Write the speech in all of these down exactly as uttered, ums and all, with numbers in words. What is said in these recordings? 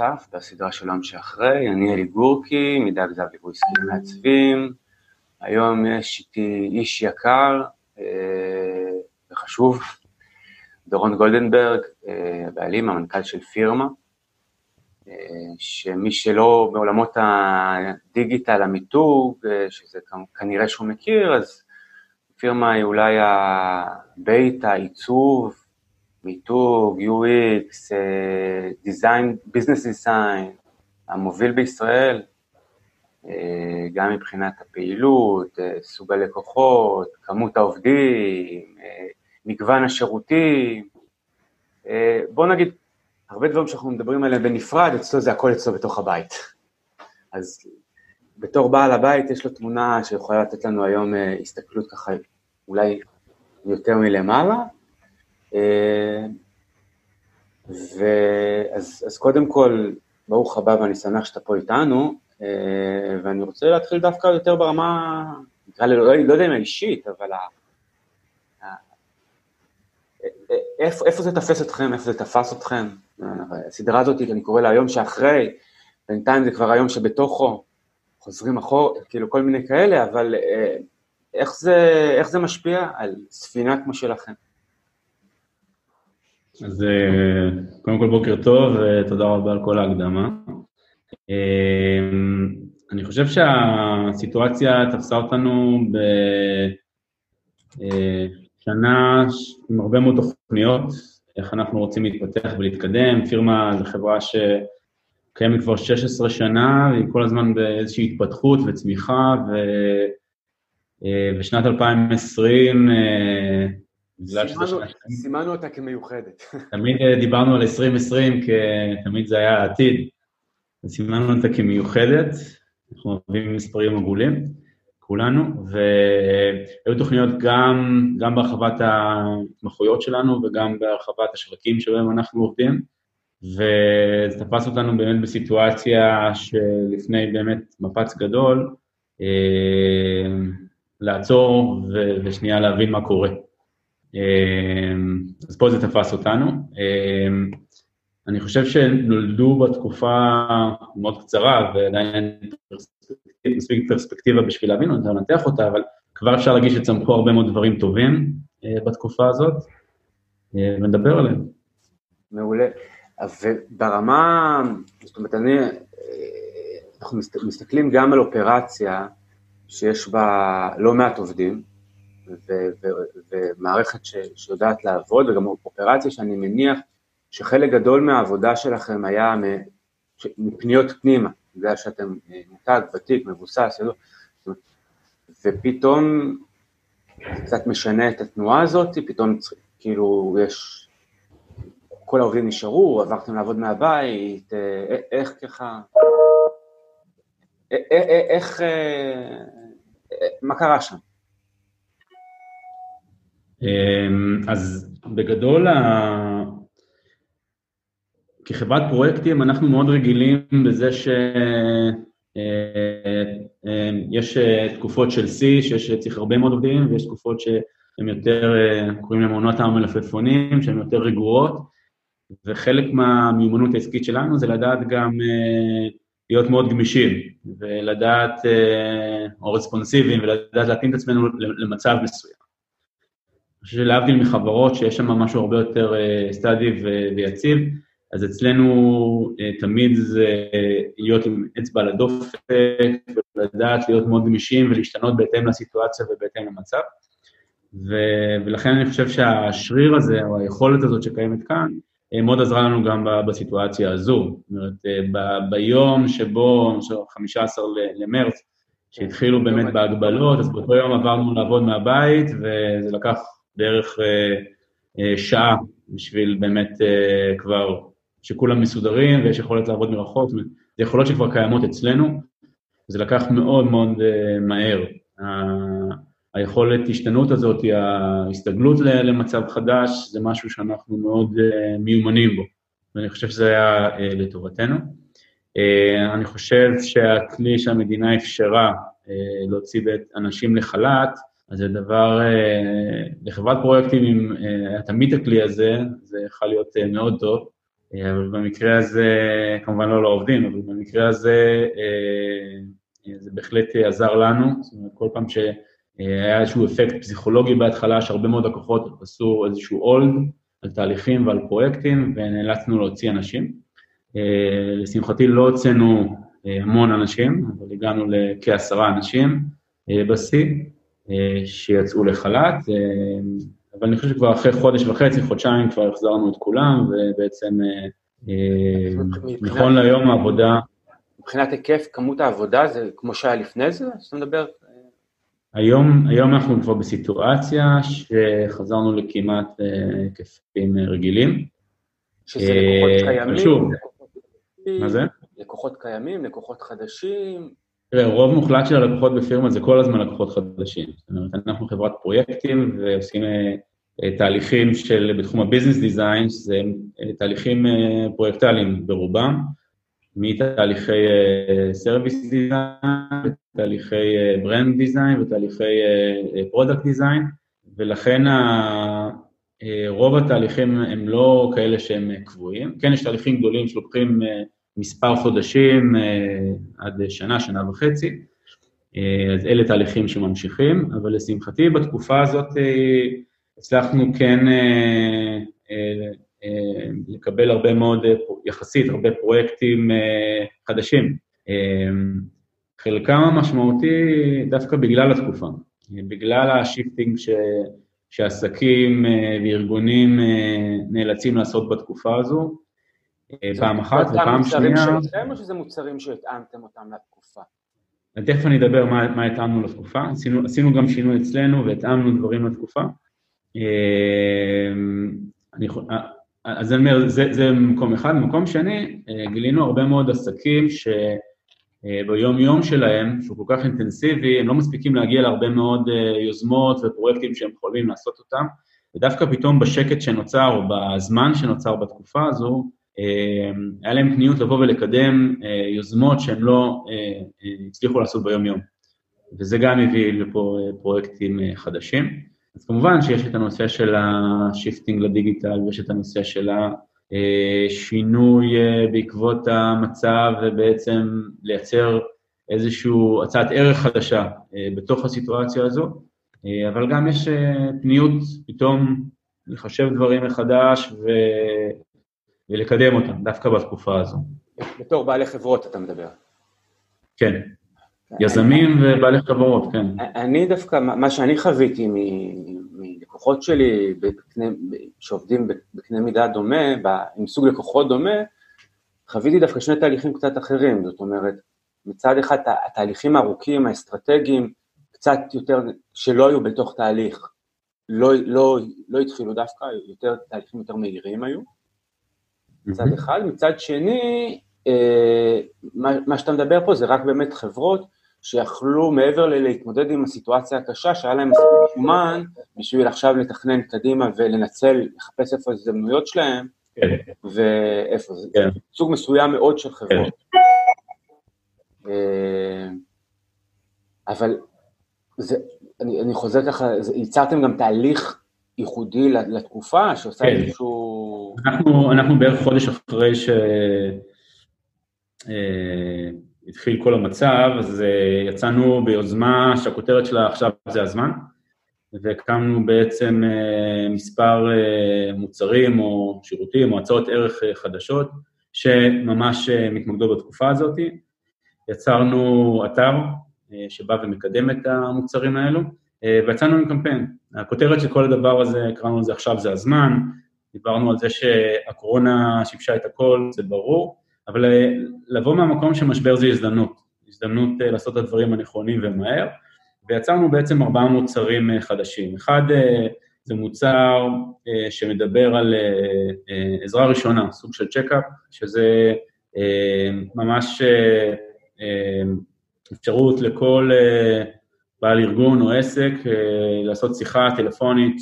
נוסף בסדרה של יום שאחרי, אני אלי גורקי, מדאג זהב ליווי עסקי מעצבים, היום יש איתי איש יקר וחשוב, דורון גולדנברג, הבעלים, המנכ"ל של פירמה, שמי שלא בעולמות הדיגיטל, המיתוג, שזה כנראה שהוא מכיר, אז פירמה היא אולי הבית, העיצוב, מיתוג, יו אקס, דיזיין, ביזנס דיזיין, המוביל בישראל, גם מבחינת הפעילות, סוג הלקוחות, כמות העובדים, מגוון השירותים, בוא נגיד, הרבה דברים שאנחנו מדברים עליהם בנפרד, אצלו זה הכל אצלו בתוך הבית. אז בתור בעל הבית יש לו תמונה שיכולה לתת לנו היום הסתכלות ככה, אולי יותר מלמעלה, ואז, אז קודם כל, ברוך הבא ואני שמח שאתה פה איתנו, ואני רוצה להתחיל דווקא יותר ברמה, לא יודע אם האישית, אבל איפה זה תפס אתכם, איפה זה תפס אתכם, הסדרה הזאת, אני קורא לה היום שאחרי, בינתיים זה כבר היום שבתוכו, חוזרים אחור, כאילו כל מיני כאלה, אבל איך זה, איך זה משפיע על ספינה כמו שלכם? אז קודם כל בוקר טוב, ותודה רבה על כל ההקדמה. אני חושב שהסיטואציה תפסה אותנו בשנה עם הרבה מאוד תוכניות, איך אנחנו רוצים להתפתח ולהתקדם. פירמה זו חברה שקיימת כבר שש עשרה שנה, והיא כל הזמן באיזושהי התפתחות וצמיחה, ובשנת אלפיים ועשרים... סימנו אותה כמיוחדת. תמיד דיברנו על עשרים עשרים, כי תמיד זה היה העתיד. סימנו אותה כמיוחדת, אנחנו עובדים מספרים עגולים, כולנו, והיו תוכניות גם, גם בהרחבת המחויות שלנו, וגם בהרחבת השווקים שבהם אנחנו עובדים, וזה תפס אותנו באמת בסיטואציה שלפני באמת מפץ גדול, לעצור ושנייה להבין מה קורה. אז פה זה תפס אותנו. אני חושב שנולדו בתקופה מאוד קצרה, ועדיין מספיק פרספקטיבה בשביל להבין, אני נתח אותה, אבל כבר אפשר להגיש שצמחו הרבה מאוד דברים טובים בתקופה הזאת, ונדבר עליהם. מעולה. וברמה, זאת אומרת, אני, אנחנו מסתכלים גם על אופרציה, שיש בה לא מעט עובדים, ומערכת שיודעת לעבוד, וגם אופרציה שאני מניח שחלק גדול מהעבודה שלכם היה מפניות פנימה, בגלל שאתם מותג, ותיק, מבוסס, ופתאום קצת משנה את התנועה הזאת, פתאום כאילו יש, כל העובדים נשארו, עברתם לעבוד מהבית, איך ככה, איך, מה קרה שם? אז בגדול, כחברת פרויקטים אנחנו מאוד רגילים בזה שיש תקופות של סי, שיש צריך הרבה מאוד עובדים, ויש תקופות שהם יותר, קוראים להם עונות המלפפונים, שהם יותר רגועות, וחלק מהמיומנות העסקית שלנו זה לדעת גם להיות מאוד גמישים, ולדעת, או רספונסיביים, ולדעת להתאים את עצמנו למצב מסוים. שלהבדיל מחברות שיש שם משהו הרבה יותר סטדי ויציב, אז אצלנו תמיד זה להיות עם אצבע על הדופק, ולדעת להיות מאוד גמישים ולהשתנות בהתאם לסיטואציה ובהתאם למצב, ולכן אני חושב שהשריר הזה או היכולת הזאת שקיימת כאן, מאוד עזרה לנו גם בסיטואציה הזו, זאת אומרת ביום שבו, חמישה עשר למרץ, שהתחילו באמת בהגבלות, אז באותו יום עברנו לעבוד מהבית, וזה לקח בערך שעה בשביל באמת כבר שכולם מסודרים, ויש יכולת לעבוד מרחוק, זה יכולות שכבר קיימות אצלנו, זה לקח מאוד מאוד מהר. היכולת ההשתנות הזאת, ההסתגלות למצב חדש, זה משהו שאנחנו מאוד מיומנים בו, ואני חושב שזה היה לטובתנו. אני חושב שהכלי שהמדינה אפשרה להוציא אנשים לחל"ת, אז זה דבר, לחברת פרויקטים, אם היה תמיד הכלי הזה, זה יכול להיות מאוד טוב, אבל במקרה הזה, כמובן לא לעובדים, אבל במקרה הזה, זה בהחלט עזר לנו, זאת אומרת, כל פעם שהיה איזשהו אפקט פסיכולוגי בהתחלה, שהרבה מאוד לקוחות עשו איזשהו אולד על תהליכים ועל פרויקטים, ונאלצנו להוציא אנשים. לשמחתי לא הוצאנו המון אנשים, אבל הגענו לכעשרה אנשים בסי, שיצאו לחל"ת, אבל אני חושב שכבר אחרי חודש וחצי, חודשיים, כבר החזרנו את כולם, ובעצם נכון ליום העבודה. מבחינת היקף, כמות העבודה, זה כמו שהיה לפני זה, שאתה מדבר? היום, היום אנחנו כבר בסיטואציה שחזרנו לכמעט היקפים רגילים. שזה לקוחות קיימים? שוב, מה זה? לקוחות קיימים, לקוחות חדשים. תראה, רוב מוחלט של הלקוחות בפירמה זה כל הזמן לקוחות חדשים. זאת אומרת, אנחנו חברת פרויקטים ועושים תהליכים של, בתחום הביזנס דיזיין, זה תהליכים פרויקטליים ברובם, מתהליכי סרוויס דיזיין, תהליכי ברנד דיזיין ותהליכי פרודקט דיזיין, ולכן רוב התהליכים הם לא כאלה שהם קבועים. כן, יש תהליכים גדולים שלוקחים מספר חודשים עד שנה, שנה וחצי, אז אלה תהליכים שממשיכים, אבל לשמחתי בתקופה הזאת הצלחנו כן לקבל הרבה מאוד, יחסית הרבה פרויקטים חדשים, חלקם המשמעותי דווקא בגלל התקופה, בגלל השיפטינג שעסקים וארגונים נאלצים לעשות בתקופה הזו, פעם אחת ופעם שנייה. זה מוצרים שלכם או שזה מוצרים שהתאמתם אותם לתקופה? תכף אני אדבר מה התאמנו לתקופה, עשינו גם שינוי אצלנו והתאמנו דברים לתקופה. אז אני אומר, זה מקום אחד. מקום שני, גילינו הרבה מאוד עסקים שביום יום שלהם, שהוא כל כך אינטנסיבי, הם לא מספיקים להגיע להרבה מאוד יוזמות ופרויקטים שהם יכולים לעשות אותם, ודווקא פתאום בשקט שנוצר או בזמן שנוצר בתקופה הזו, היה להם קניות לבוא ולקדם יוזמות שהם לא הצליחו לעשות ביום יום, וזה גם הביא לפה פרויקטים חדשים. אז כמובן שיש את הנושא של השיפטינג לדיגיטל, ויש את הנושא של השינוי בעקבות המצב, ובעצם לייצר איזשהו הצעת ערך חדשה בתוך הסיטואציה הזו, אבל גם יש פניות פתאום לחשב דברים מחדש, ו... ולקדם אותם, דווקא בתקופה הזו. בתור בעלי חברות אתה מדבר. כן, יזמים ובעלי חברות, כן. אני דווקא, מה שאני חוויתי מלקוחות שלי, שעובדים בקנה מידה דומה, עם סוג לקוחות דומה, חוויתי דווקא שני תהליכים קצת אחרים, זאת אומרת, מצד אחד, התהליכים הארוכים, האסטרטגיים, קצת יותר, שלא היו בתוך תהליך, לא התחילו דווקא, יותר תהליכים יותר מהירים היו, מצד אחד, מצד שני, מה שאתה מדבר פה זה רק באמת חברות שיכלו מעבר להתמודד עם הסיטואציה הקשה, שהיה להם מספיק זמן בשביל עכשיו לתכנן קדימה ולנצל, לחפש איפה הזדמנויות שלהם, ואיפה, זה סוג מסוים מאוד של חברות. אבל אני חוזר ככה, ייצרתם גם תהליך ייחודי לתקופה שעושה איזשהו... אנחנו, אנחנו בערך חודש אחרי שהתחיל כל המצב, אז יצאנו ביוזמה שהכותרת שלה עכשיו זה הזמן, והקמנו בעצם מספר מוצרים או שירותים או הצעות ערך חדשות, שממש מתמקדו בתקופה הזאת. יצרנו אתר שבא ומקדם את המוצרים האלו, ויצאנו עם קמפיין. הכותרת של כל הדבר הזה, קראנו לזה עכשיו זה הזמן, דיברנו על זה שהקורונה שיבשה את הכל, זה ברור, אבל לבוא מהמקום שמשבר זה הזדמנות, הזדמנות לעשות את הדברים הנכונים ומהר, ויצרנו בעצם ארבעה מוצרים חדשים. אחד, זה מוצר שמדבר על עזרה ראשונה, סוג של צ'קאפ, שזה ממש אפשרות לכל בעל ארגון או עסק לעשות שיחה טלפונית,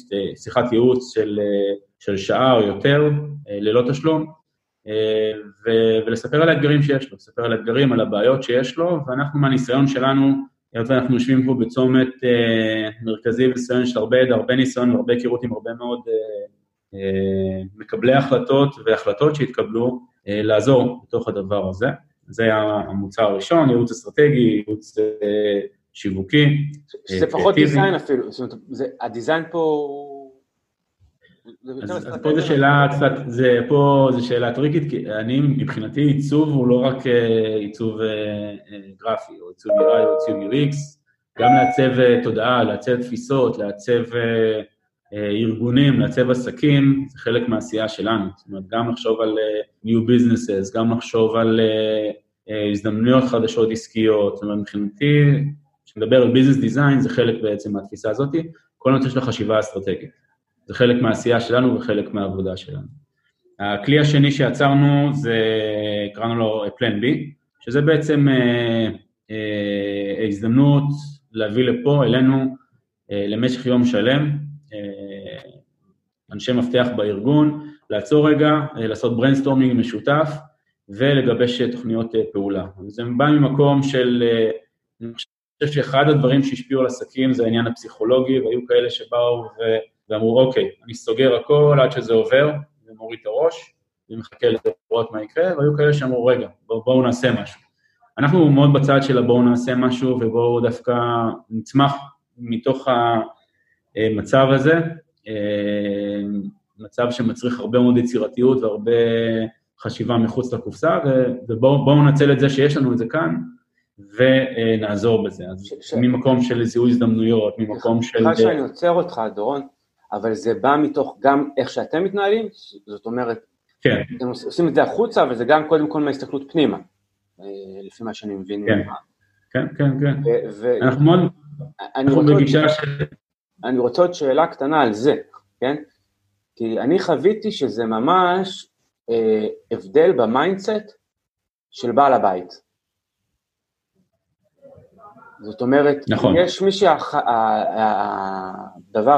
שיחת ייעוץ של... של שעה או יותר, ללא תשלום, ולספר על האתגרים שיש לו, לספר על האתגרים, על הבעיות שיש לו, ואנחנו מהניסיון שלנו, אנחנו יושבים פה בצומת מרכזי וניסיון של הרבה, הרבה ניסיון, הרבה קירות עם הרבה מאוד מקבלי החלטות והחלטות שהתקבלו לעזור בתוך הדבר הזה. זה היה המוצר הראשון, ייעוץ אסטרטגי, ייעוץ שיווקי. שזה פחות דיזיין אפילו, זאת אומרת, הדיזיין פה... אז פה זה שאלה קצת, פה זה שאלה טריקית, כי אני מבחינתי עיצוב הוא לא רק עיצוב גרפי, או עיצוב נראה, או עיצוב יו אקס, גם לעצב תודעה, לעצב תפיסות, לעצב ארגונים, לעצב עסקים, זה חלק מהעשייה שלנו, זאת אומרת, גם לחשוב על new businesses, גם לחשוב על הזדמנויות חדשות עסקיות, זאת אומרת, מבחינתי, כשנדבר על business design, זה חלק בעצם מהתפיסה הזאת, כל נושא של החשיבה האסטרטגית. זה חלק מהעשייה שלנו וחלק מהעבודה שלנו. הכלי השני שיצרנו זה, קראנו לו Plan B, שזה בעצם אה, אה, הזדמנות להביא לפה אלינו אה, למשך יום שלם, אה, אנשי מפתח בארגון, לעצור רגע, אה, לעשות בריינסטורמינג משותף ולגבש תוכניות אה, פעולה. זה בא ממקום של, אה, אני חושב שאחד הדברים שהשפיעו על עסקים זה העניין הפסיכולוגי, והיו כאלה שבאו ו... ואמרו, אוקיי, אני סוגר הכל עד שזה עובר, ומוריד את הראש, ומחכה לראות מה יקרה, והיו כאלה שאמרו, רגע, בוא, בואו נעשה משהו. אנחנו מאוד בצד של בואו נעשה משהו, ובואו דווקא נצמח מתוך המצב הזה, מצב שמצריך הרבה מאוד יצירתיות, והרבה חשיבה מחוץ לקופסה, ובואו נצל את זה שיש לנו את זה כאן, ונעזור בזה. אז ש... ממקום של זיהוי הזדמנויות, ממקום של... אחרי שאני עוצר אותך, דורון, אבל זה בא מתוך גם איך שאתם מתנהלים, זאת אומרת, כן. אתם עושים את זה החוצה, וזה גם קודם כל מההסתכלות פנימה, לפי מה שאני מבין. כן, כן, כן. כן. ו- ו- אנחנו מאוד, אנחנו בגישה ש... אני רוצה עוד שאלה קטנה על זה, כן? כי אני חוויתי שזה ממש אה, הבדל במיינדסט של בעל הבית. זאת אומרת, נכון. יש מי שהדבר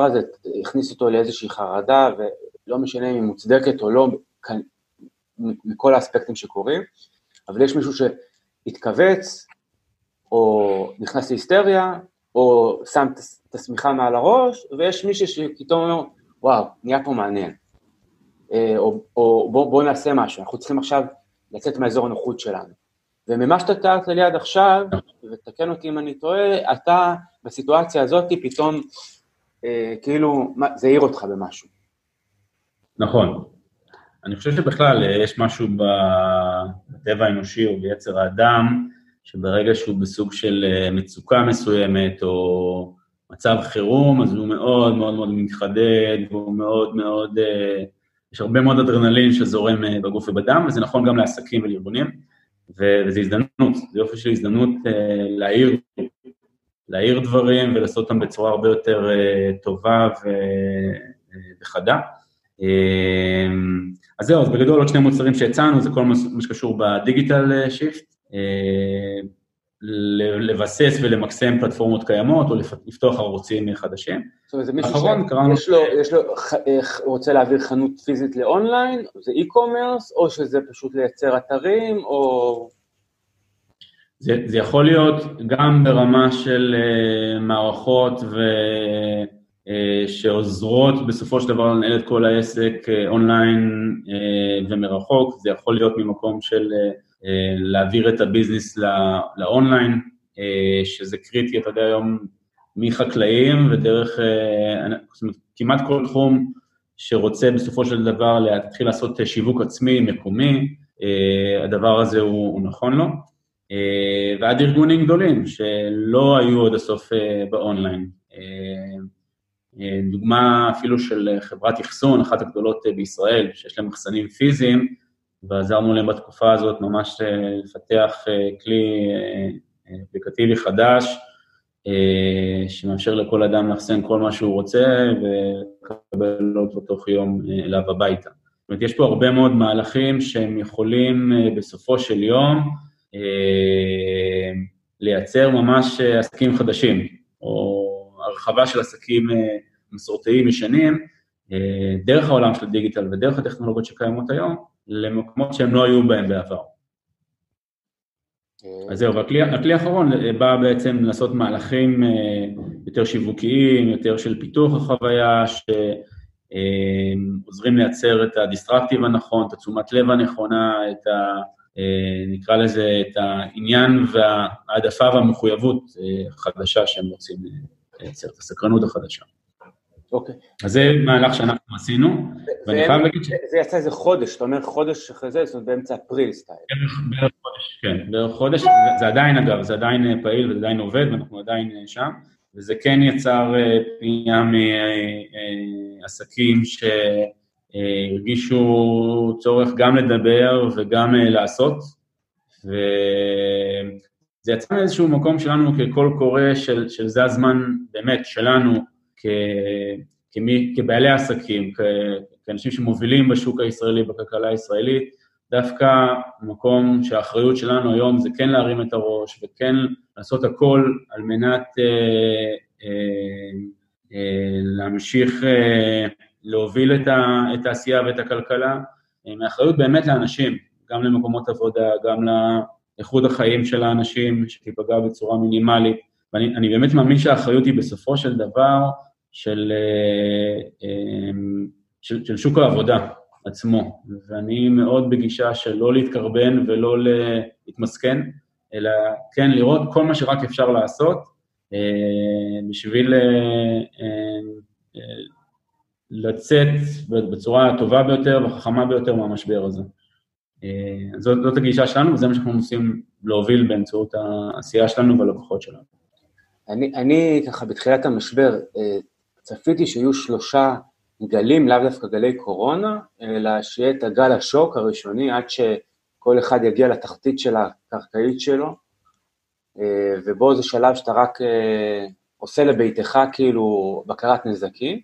הזה הכניס אותו לאיזושהי חרדה, ולא משנה אם היא מוצדקת או לא, מכל האספקטים שקורים, אבל יש מישהו שהתכווץ, או נכנס להיסטריה, או שם את הסמיכה מעל הראש, ויש מישהו שפתאום אומר, וואו, נהיה פה מעניין, או, או בוא, בוא נעשה משהו, אנחנו צריכים עכשיו לצאת מהאזור הנוחות שלנו. וממה שאתה תארת לי עד עכשיו, ותקן אותי אם אני טועה, אתה בסיטואציה הזאת פתאום, אה, כאילו, זה העיר אותך במשהו. נכון. אני חושב שבכלל יש משהו בטבע האנושי או ביצר האדם, שברגע שהוא בסוג של מצוקה מסוימת או מצב חירום, אז הוא מאוד מאוד מאוד מתחדד, והוא מאוד מאוד, אה, יש הרבה מאוד אדרנלין שזורם בגוף ובדם, וזה נכון גם לעסקים ולארגונים. וזו הזדמנות, זה יופי של הזדמנות להעיר, להעיר דברים ולעשות אותם בצורה הרבה יותר טובה וחדה. אז זהו, אז בגדול עוד שני מוצרים שהצענו, זה כל מה שקשור בדיגיטל שיפט, לבסס ולמקסם פלטפורמות קיימות או לפתוח ערוצים חדשים. זאת אומרת, זה מישהו שרוצה להעביר חנות פיזית לאונליין, זה אי-קומרס, או שזה פשוט לייצר אתרים, או... זה יכול להיות גם ברמה של מערכות שעוזרות בסופו של דבר לנהל את כל העסק אונליין ומרחוק, זה יכול להיות ממקום של... להעביר את הביזנס לאונליין, שזה קריטי, אתה יודע, היום מחקלאים ודרך, כמעט כל תחום שרוצה בסופו של דבר להתחיל לעשות שיווק עצמי, מקומי, הדבר הזה הוא נכון לו, ועד ארגונים גדולים שלא היו עד הסוף באונליין. דוגמה אפילו של חברת יחסון, אחת הגדולות בישראל, שיש להם מחסנים פיזיים, ועזרנו להם בתקופה הזאת ממש לפתח כלי אפליקטיבי חדש, שמאפשר לכל אדם לחסן כל מה שהוא רוצה, ולקבל אותו תוך יום אליו הביתה. זאת אומרת, יש פה הרבה מאוד מהלכים שהם יכולים בסופו של יום לייצר ממש עסקים חדשים, או הרחבה של עסקים מסורתיים ישנים, דרך העולם של הדיגיטל ודרך הטכנולוגיות שקיימות היום, למקומות שהם לא היו בהם בעבר. אז זהו, והכלי האחרון בא בעצם לעשות מהלכים יותר שיווקיים, יותר של פיתוח החוויה, עוזרים לייצר את הדיסטרקטיב הנכון, את התשומת לב הנכונה, את ה, נקרא לזה, את העניין והעדפה והמחויבות החדשה שהם רוצים לייצר, את הסקרנות החדשה. אוקיי. אז זה מהלך שאנחנו עשינו, ואני חייב להגיד ש... זה יצא איזה חודש, אתה אומר חודש אחרי זה, זאת אומרת באמצע אפריל סטייל. בערך חודש, כן, בערך חודש, זה עדיין אגב, זה עדיין פעיל וזה עדיין עובד, ואנחנו עדיין שם, וזה כן יצר פנייה מעסקים שהרגישו צורך גם לדבר וגם לעשות, וזה יצא מאיזשהו מקום שלנו ככל קורא של, של זה הזמן באמת שלנו, כמי, כבעלי עסקים, כאנשים שמובילים בשוק הישראלי, בכלכלה הישראלית, דווקא מקום שהאחריות שלנו היום זה כן להרים את הראש, וכן לעשות הכל על מנת אה, אה, אה, להמשיך אה, להוביל את, ה, את העשייה ואת הכלכלה, אה, מאחריות באמת לאנשים, גם למקומות עבודה, גם לאיכות החיים של האנשים, שתיפגע בצורה מינימלית, ואני אני באמת מאמין שהאחריות היא בסופו של דבר, של, של, של שוק העבודה עצמו, ואני מאוד בגישה של לא להתקרבן ולא להתמסכן, אלא כן לראות כל מה שרק אפשר לעשות, בשביל לצאת בצורה הטובה ביותר והחכמה ביותר מהמשבר הזה. זאת, זאת הגישה שלנו, וזה מה שאנחנו מנסים להוביל באמצעות העשייה שלנו והלקוחות שלנו. אני, אני ככה בתחילת המשבר, צפיתי שיהיו שלושה גלים, לאו דווקא גלי קורונה, אלא שיהיה את הגל השוק הראשוני, עד שכל אחד יגיע לתחתית של הקרקעית שלו, ובו זה שלב שאתה רק עושה לביתך כאילו בקרת נזקים.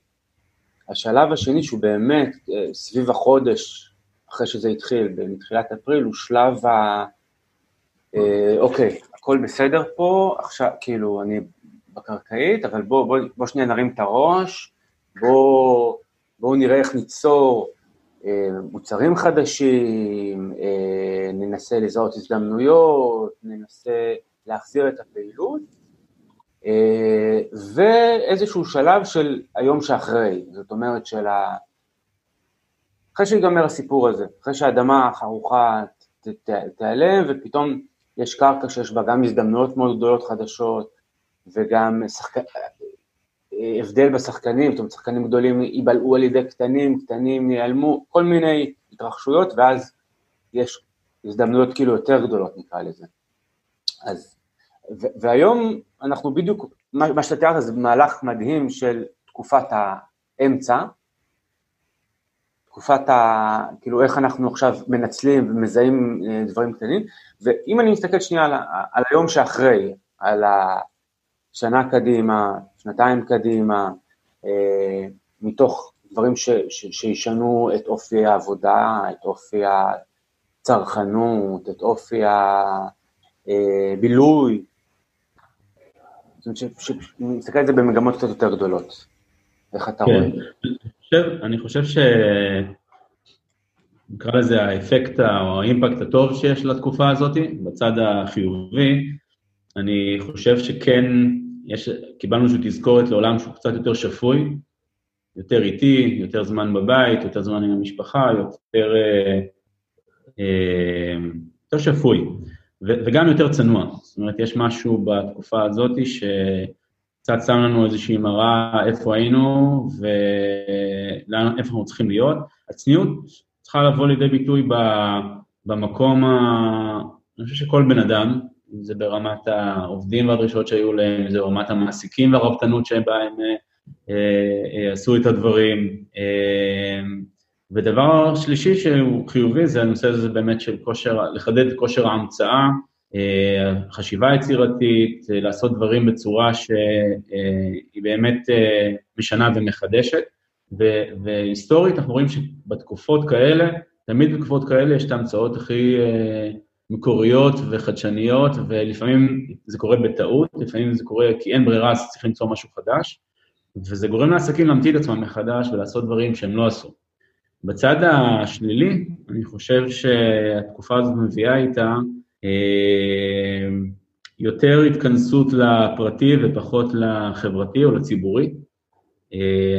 השלב השני שהוא באמת סביב החודש, אחרי שזה התחיל, בתחילת אפריל, הוא שלב ה... אוקיי, הכל בסדר פה, עכשיו, כאילו, אני בקרקעית, אבל בוא, בוא, בוא שנייה נרים את הראש, בוא, בוא נראה איך ניצור אה, מוצרים חדשים, אה, ננסה לזהות הזדמנויות, ננסה להחזיר את הפעילות, אה, ואיזשהו שלב של היום שאחרי, זאת אומרת של ה... אחרי שיגמר הסיפור הזה, אחרי שהאדמה החרוכה ת, ת, תיעלם, ופתאום... יש קרקע שיש בה גם הזדמנויות מאוד גדולות חדשות, וגם שחק... הבדל בשחקנים, זאת אומרת, שחקנים גדולים ייבלעו על ידי קטנים, קטנים ייעלמו, כל מיני התרחשויות, ואז יש הזדמנויות כאילו יותר גדולות נקרא לזה. אז, ו- והיום אנחנו בדיוק, מה, מה שאתה תיארת זה מהלך מדהים של תקופת האמצע, תקופת ה... כאילו איך אנחנו עכשיו מנצלים ומזהים דברים קטנים, ואם אני מסתכל שנייה על, על היום שאחרי, על השנה קדימה, שנתיים קדימה, אה, מתוך דברים ש, ש, שישנו את אופי העבודה, את אופי הצרכנות, את אופי הבילוי, זאת אומרת, ש, ש, אני מסתכל על זה במגמות קצת יותר גדולות, איך אתה רואה? אני חושב ש... נקרא לזה האפקט או האימפקט הטוב שיש לתקופה הזאת, בצד החיובי, אני חושב שכן, יש, קיבלנו שהוא תזכורת לעולם שהוא קצת יותר שפוי, יותר איטי, יותר זמן בבית, יותר זמן עם המשפחה, יותר, יותר שפוי, וגם יותר צנוע. זאת אומרת, יש משהו בתקופה הזאת ש... קצת שם לנו איזושהי מראה איפה היינו ואיפה אנחנו צריכים להיות. הצניעות צריכה לבוא לידי ביטוי במקום, ה... אני חושב שכל בן אדם, אם זה ברמת העובדים והדרישות שהיו להם, זה ברמת המעסיקים והרבתנות שבה הם אה, אה, עשו את הדברים. אה, ודבר שלישי שהוא חיובי, זה הנושא הזה באמת של כושר, לחדד כושר ההמצאה, חשיבה יצירתית, לעשות דברים בצורה שהיא באמת משנה ומחדשת, והיסטורית אנחנו רואים שבתקופות כאלה, תמיד בתקופות כאלה יש את ההמצאות הכי מקוריות וחדשניות, ולפעמים זה קורה בטעות, לפעמים זה קורה כי אין ברירה, אז צריך למצוא משהו חדש, וזה גורם לעסקים להמציא את עצמם מחדש ולעשות דברים שהם לא עשו. בצד השלילי, אני חושב שהתקופה הזאת מביאה איתה, יותר התכנסות לפרטי ופחות לחברתי או לציבורי,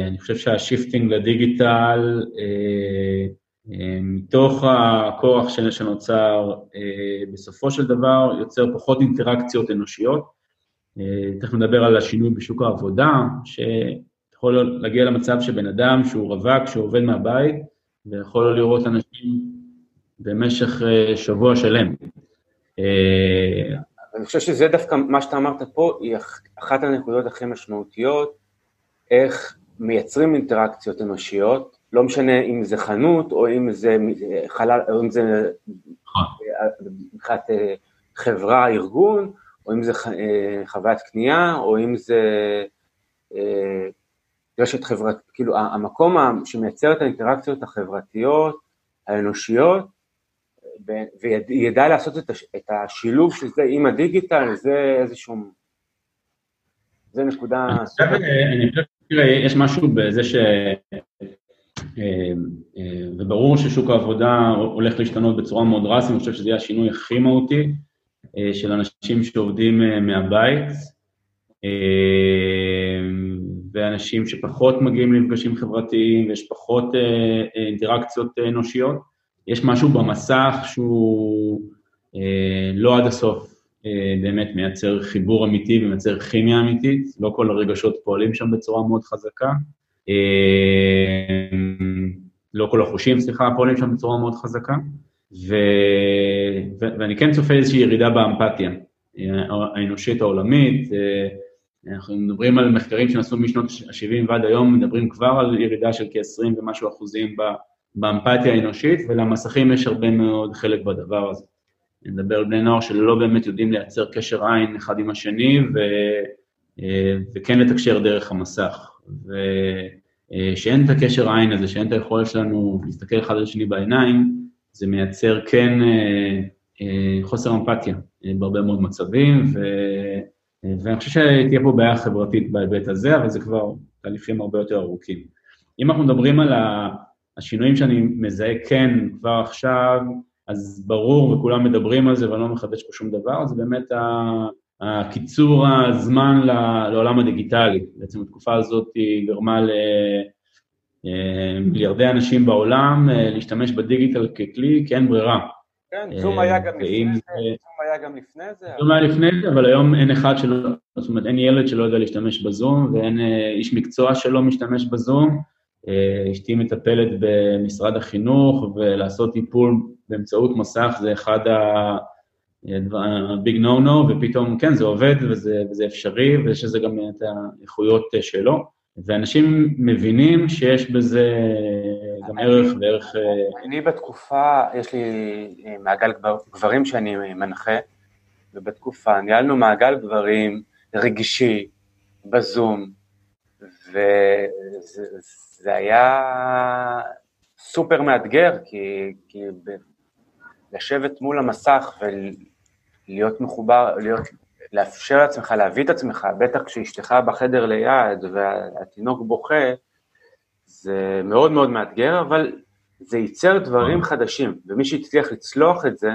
אני חושב שהשיפטינג לדיגיטל, מתוך הכוח שנוצר, בסופו של דבר יוצר פחות אינטראקציות אנושיות. תכף נדבר על השינוי בשוק העבודה, שיכול להגיע למצב שבן אדם שהוא רווק, שהוא עובד מהבית, ויכול לראות אנשים במשך שבוע שלם. אני חושב שזה דווקא מה שאתה אמרת פה, היא אחת הנקודות הכי משמעותיות, איך מייצרים אינטראקציות אנושיות, לא משנה אם זה חנות, או אם זה חלל, או אם זה חברה, ארגון, או אם זה חוות קנייה, או אם זה רשת חברת, כאילו המקום שמייצר את האינטראקציות החברתיות, האנושיות, וידע לעשות את השילוב של זה עם הדיגיטל, זה איזשהו, זה נקודה... אני חושב שיש משהו בזה ש... וברור ששוק העבודה הולך להשתנות בצורה מאוד דרסטית, אני חושב שזה יהיה השינוי הכי מהותי של אנשים שעובדים מהבית, ואנשים שפחות מגיעים למפגשים חברתיים, ויש פחות אינטראקציות אנושיות. יש משהו במסך שהוא לא עד הסוף באמת מייצר חיבור אמיתי ומייצר כימיה אמיתית, לא כל הרגשות פועלים שם בצורה מאוד חזקה, לא כל החושים, סליחה, פועלים שם בצורה מאוד חזקה, ואני כן צופה איזושהי ירידה באמפתיה האנושית העולמית. אנחנו מדברים על מחקרים שנעשו משנות ה-שבעים ועד היום, מדברים כבר על ירידה של כ-עשרים ומשהו אחוזים באמפתיה האנושית, ולמסכים יש הרבה מאוד חלק בדבר הזה. נדבר על בני נוער שלא באמת יודעים לייצר קשר עין אחד עם השני, ו... וכן לתקשר דרך המסך. ושאין את הקשר העין הזה, שאין את היכולת שלנו להסתכל אחד על השני בעיניים, זה מייצר כן חוסר אמפתיה בהרבה מאוד מצבים, ו... ואני חושב שתהיה פה בעיה חברתית בהיבט הזה, אבל זה כבר תהליכים הרבה יותר ארוכים. אם אנחנו מדברים על השינויים שאני מזהה כן כבר עכשיו, אז ברור, וכולם מדברים על זה, ואני לא מחדש פה שום דבר, זה באמת הקיצור הזמן לעולם הדיגיטלי. בעצם התקופה הזאת היא גרמה למיליארדי אנשים בעולם להשתמש בדיגיטל ככלי, כי אין ברירה. כן, זום היה גם לפני זה, זום היה גם לפני זה. זום היה לפני זה, אבל היום אין אחד שלא, זאת אומרת, אין ילד שלא יודע להשתמש בזום, ואין איש מקצוע שלא משתמש בזום. אשתי מטפלת במשרד החינוך, ולעשות טיפול באמצעות מסך, זה אחד הביג נו נו, ופתאום, כן, זה עובד, וזה, וזה אפשרי, ויש לזה גם את האיכויות שלו, ואנשים מבינים שיש בזה גם ערך וערך... אני בתקופה, יש לי מעגל גברים שאני מנחה, ובתקופה ניהלנו מעגל גברים רגישי, בזום, וזה היה סופר מאתגר, כי, כי ב... לשבת מול המסך ולהיות מחובר, להיות, לאפשר לעצמך, להביא את עצמך, בטח כשאשתך בחדר ליד והתינוק בוכה, זה מאוד מאוד מאתגר, אבל זה ייצר דברים חדשים, ומי שהצליח לצלוח את זה,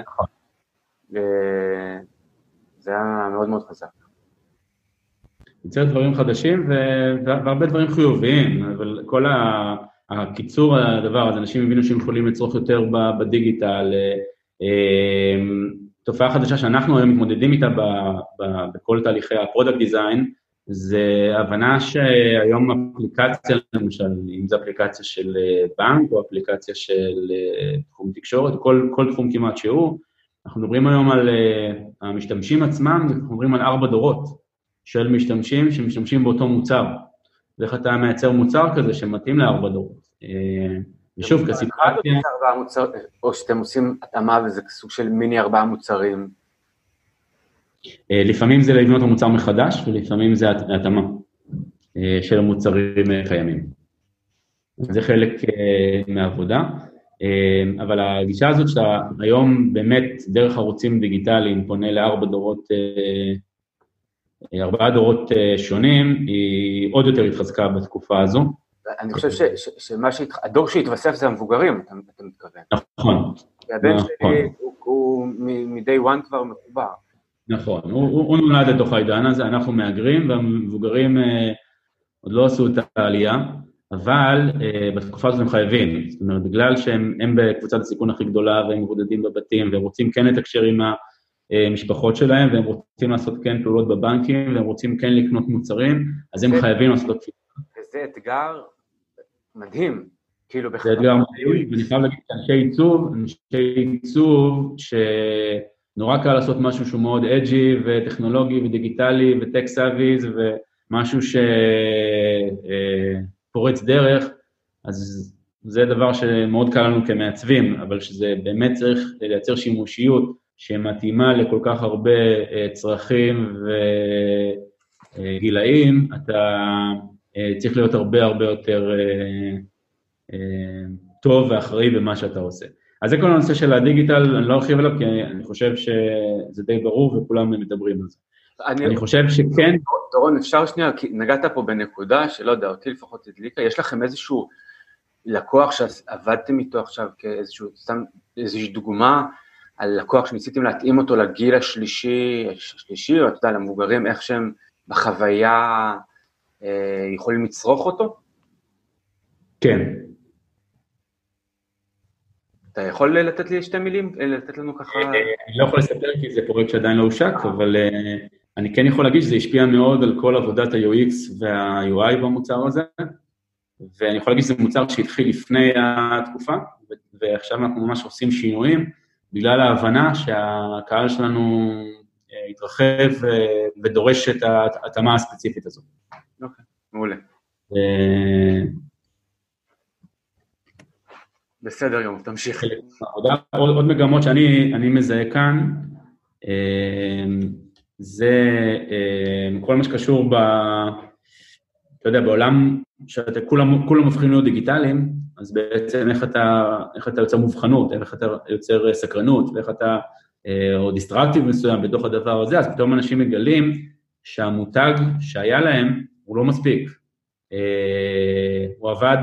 זה היה מאוד מאוד חזק. יוצר דברים חדשים, והרבה דברים חיוביים, אבל כל הקיצור הדבר הזה, אנשים הבינו שהם יכולים לצרוך יותר בדיגיטל, תופעה חדשה שאנחנו היום מתמודדים איתה בכל תהליכי הפרודקט דיזיין, זה הבנה שהיום אפליקציה, למשל, אם זה אפליקציה של בנק, או אפליקציה של תחום תקשורת, כל תחום כמעט שהוא, אנחנו מדברים היום על המשתמשים עצמם, אנחנו מדברים על ארבע דורות, של משתמשים שמשתמשים באותו מוצר. ואיך אתה מייצר מוצר כזה שמתאים לארבע דורות. ושוב, כסיטואציה... או שאתם עושים התאמה וזה סוג של מיני ארבעה מוצרים. לפעמים זה לבנות המוצר מחדש, ולפעמים זה התאמה של המוצרים קיימים. זה חלק מהעבודה. אבל הגישה הזאת שאתה היום באמת דרך ערוצים דיגיטליים פונה לארבע דורות... ארבעה דורות שונים, היא עוד יותר התחזקה בתקופה הזו. אני חושב שהדור שהתווסף זה המבוגרים, אתה מתכוון. נכון. והבן שלי הוא מדי וואן כבר מחובר. נכון, הוא נולד לתוך העידן הזה, אנחנו מאגרים, והמבוגרים עוד לא עשו את העלייה, אבל בתקופה הזאת הם חייבים, זאת אומרת, בגלל שהם בקבוצת הסיכון הכי גדולה, והם מבודדים בבתים, והם רוצים כן לתקשר עם המשפחות שלהם, והם רוצים לעשות כן פעולות בבנקים, והם רוצים כן לקנות מוצרים, אז הם חייבים לעשות את זה. וזה אתגר מדהים, כאילו בחיים. זה אתגר מדהים, ואני חייב להגיד אנשי עיצוב, אנשי עיצוב ש... נורא קל לעשות משהו שהוא מאוד אג'י וטכנולוגי ודיגיטלי וטק סאביז ומשהו שפורץ דרך, אז זה דבר שמאוד קל לנו כמעצבים, אבל שזה באמת צריך לייצר שימושיות שמתאימה לכל כך הרבה צרכים וגילאים, אתה צריך להיות הרבה הרבה יותר טוב ואחראי במה שאתה עושה. אז זה כל הנושא של הדיגיטל, אני לא ארחיב עליו, כי אני חושב שזה די ברור, וכולם מדברים על זה. אני חושב שכן... דורון, אפשר שנייה, כי נגעת פה בנקודה, שלא יודע, אותי לפחות תדליקה, יש לכם איזשהו לקוח שעבדתם איתו עכשיו, כאיזושהי דוגמה, על לקוח שניסיתם להתאים אותו לגיל השלישי, השלישי, ואתה יודע, למבוגרים, איך שהם בחוויה יכולים לצרוך אותו? כן. אתה יכול לתת לי שתי מילים, לתת לנו ככה... אני לא יכול לספר כי זה פרויקט שעדיין לא הושק, אבל אני כן יכול להגיד שזה השפיע מאוד על כל עבודת ה-יו אקס וה-יו איי במוצר הזה, ואני יכול להגיד שזה מוצר שהתחיל לפני התקופה, ועכשיו אנחנו ממש עושים שינויים, בגלל ההבנה שהקהל שלנו התרחב ודורש את ההתאמה הספציפית הזאת. אוקיי, מעולה. בסדר יום, תמשיך. עוד, עוד מגמות שאני אני מזהה כאן, זה כל מה שקשור ב, אתה יודע, בעולם שאתה כולם, כולם הופכים להיות דיגיטליים, אז בעצם איך אתה, איך אתה יוצר מובחנות, איך אתה יוצר סקרנות, ואיך אתה, או דיסטרקטיב מסוים בתוך הדבר הזה, אז פתאום אנשים מגלים שהמותג שהיה להם הוא לא מספיק. הוא עבד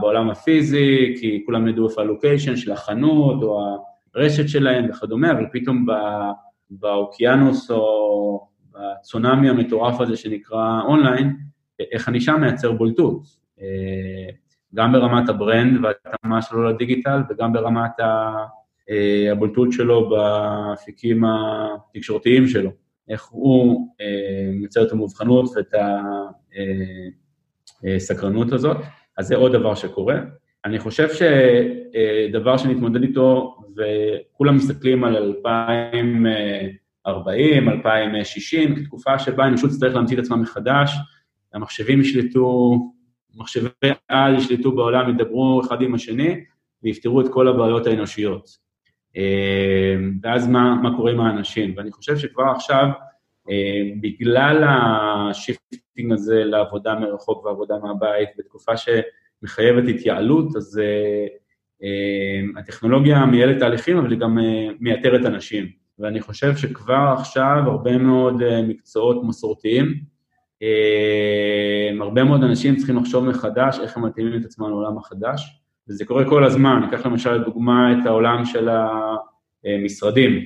בעולם הפיזי, כי כולם ידעו איפה הלוקיישן של החנות או הרשת שלהם וכדומה, אבל פתאום באוקיינוס או בצונאמי המטורף הזה שנקרא אונליין, איך אני שם מייצר בולטות, גם ברמת הברנד והתאמה שלו לדיגיטל, וגם ברמת הבולטות שלו באפיקים התקשורתיים שלו, איך הוא מייצר את המובחנות ואת ה... סקרנות הזאת, אז זה עוד דבר שקורה. אני חושב שדבר שנתמודד איתו, וכולם מסתכלים על אלפיים וארבעים, אלפיים ושישים, כתקופה שבה אני פשוט צריך להמציא את עצמם מחדש, המחשבים ישלטו, מחשבי על ישלטו בעולם, ידברו אחד עם השני, ויפתרו את כל הבעיות האנושיות. ואז מה, מה קורה עם האנשים? ואני חושב שכבר עכשיו, בגלל השיפטינג הזה לעבודה מרחוק ועבודה מהבית, בתקופה שמחייבת התייעלות, אז הטכנולוגיה מייעלת תהליכים, אבל היא גם מייתרת אנשים. ואני חושב שכבר עכשיו הרבה מאוד מקצועות מסורתיים, הרבה מאוד אנשים צריכים לחשוב מחדש, איך הם מתאימים את עצמם לעולם החדש, וזה קורה כל הזמן. ניקח למשל לדוגמה את העולם של המשרדים,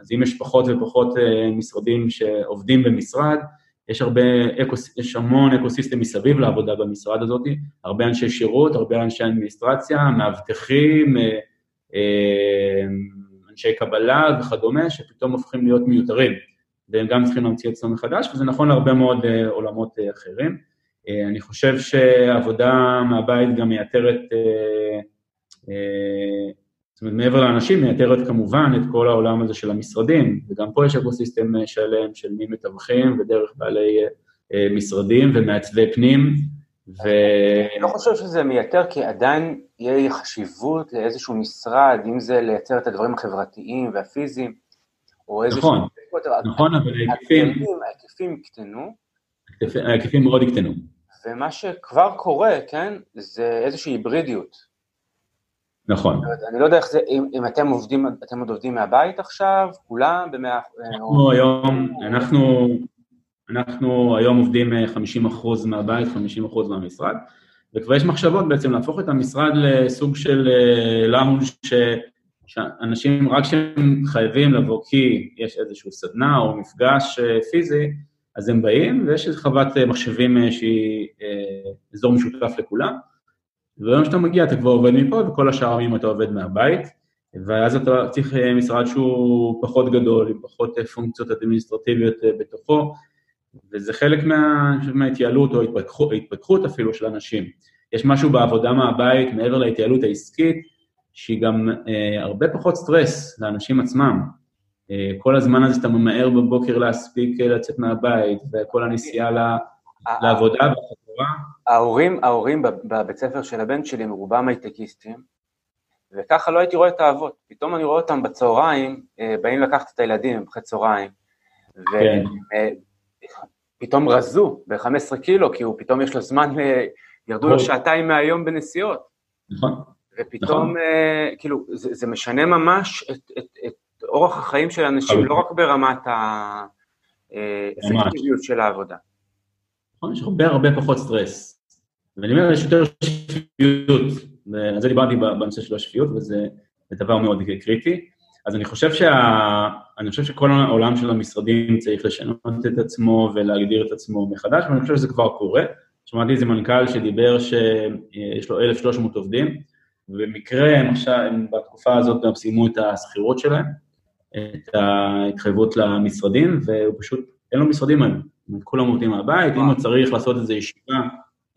אז אם יש פחות ופחות משרדים שעובדים במשרד, יש הרבה, יש המון אקוסיסטם מסביב לעבודה במשרד הזאת, הרבה אנשי שירות, הרבה אנשי אדמיניסטרציה, מאבטחים, אנשי קבלה וכדומה, שפתאום הופכים להיות מיותרים, והם גם צריכים להמציא את זה מחדש, וזה נכון להרבה מאוד עולמות אחרים. אני חושב שהעבודה מהבית גם מייתרת, זאת אומרת, מעבר לאנשים, מייתרת כמובן את כל העולם הזה של המשרדים, וגם פה יש אקוסיסטם שלם של מי מתווכים, ודרך בעלי משרדים ומעצבי פנים. אני לא חושב שזה מייתר, כי עדיין יהיה חשיבות לאיזשהו משרד, אם זה לייצר את הדברים החברתיים והפיזיים, או איזשהו... נכון, אבל ההיקפים... ההיקפים קטנו. ההיקפים מאוד קטנו. ומה שכבר קורה, כן, זה איזושהי היברידיות. נכון. אני לא יודע איך זה, אם אתם עובדים, אתם עוד עובדים מהבית עכשיו, כולם במאה... אנחנו היום, אנחנו, אנחנו היום עובדים חמישים אחוז מהבית, חמישים אחוז מהמשרד, וכבר יש מחשבות בעצם להפוך את המשרד לסוג של לאונג' שאנשים רק שהם חייבים לבוא כי יש איזשהו סדנה או מפגש פיזי, אז הם באים, ויש איזו חוות מחשבים שהיא אזור משותף לכולם, וביום שאתה מגיע אתה כבר עובד מפה, וכל השאר אם אתה עובד מהבית, ואז אתה צריך משרד שהוא פחות גדול, עם פחות פונקציות אדמיניסטרטיביות בתוכו, וזה חלק מה, מההתייעלות או ההתפתחות, ההתפתחות אפילו של אנשים. יש משהו בעבודה מהבית, מעבר להתייעלות העסקית, שהיא גם אה, הרבה פחות סטרס לאנשים עצמם. אה, כל הזמן הזה אתה ממהר בבוקר להספיק לצאת מהבית, וכל הנסיעה לה, לעבודה והחברה. ההורים, ההורים בבית ספר של הבן שלי, רובם הייטקיסטים, וככה לא הייתי רואה את האבות. פתאום אני רואה אותם בצהריים, אה, באים לקחת את הילדים, אחרי צהריים, ו... כן. אה, פתאום רזו ב-חמישה עשר קילו, כי הוא פתאום יש לו זמן, ירדו לו שעתיים מהיום בנסיעות. נכון. ופתאום, כאילו, זה משנה ממש את אורח החיים של אנשים, לא רק ברמת האפקטיביות של העבודה. נכון, יש הרבה הרבה פחות סטרס. ואני אומר, יש יותר שפיות, על זה דיברתי בנושא של השפיות, וזה דבר מאוד קריטי. אז אני חושב, שה... אני חושב שכל העולם של המשרדים צריך לשנות את עצמו ולהגדיר את עצמו מחדש, ואני חושב שזה כבר קורה. שמעתי איזה מנכ"ל שדיבר שיש לו אלף ושלוש מאות עובדים, ובמקרה הם עכשיו, הם בתקופה הזאת גם סיימו את הסחירות שלהם, את ההתחייבות למשרדים, והוא פשוט, אין לו משרדים היום, כולם עובדים מהבית, אם הוא צריך לעשות איזו ישיבה,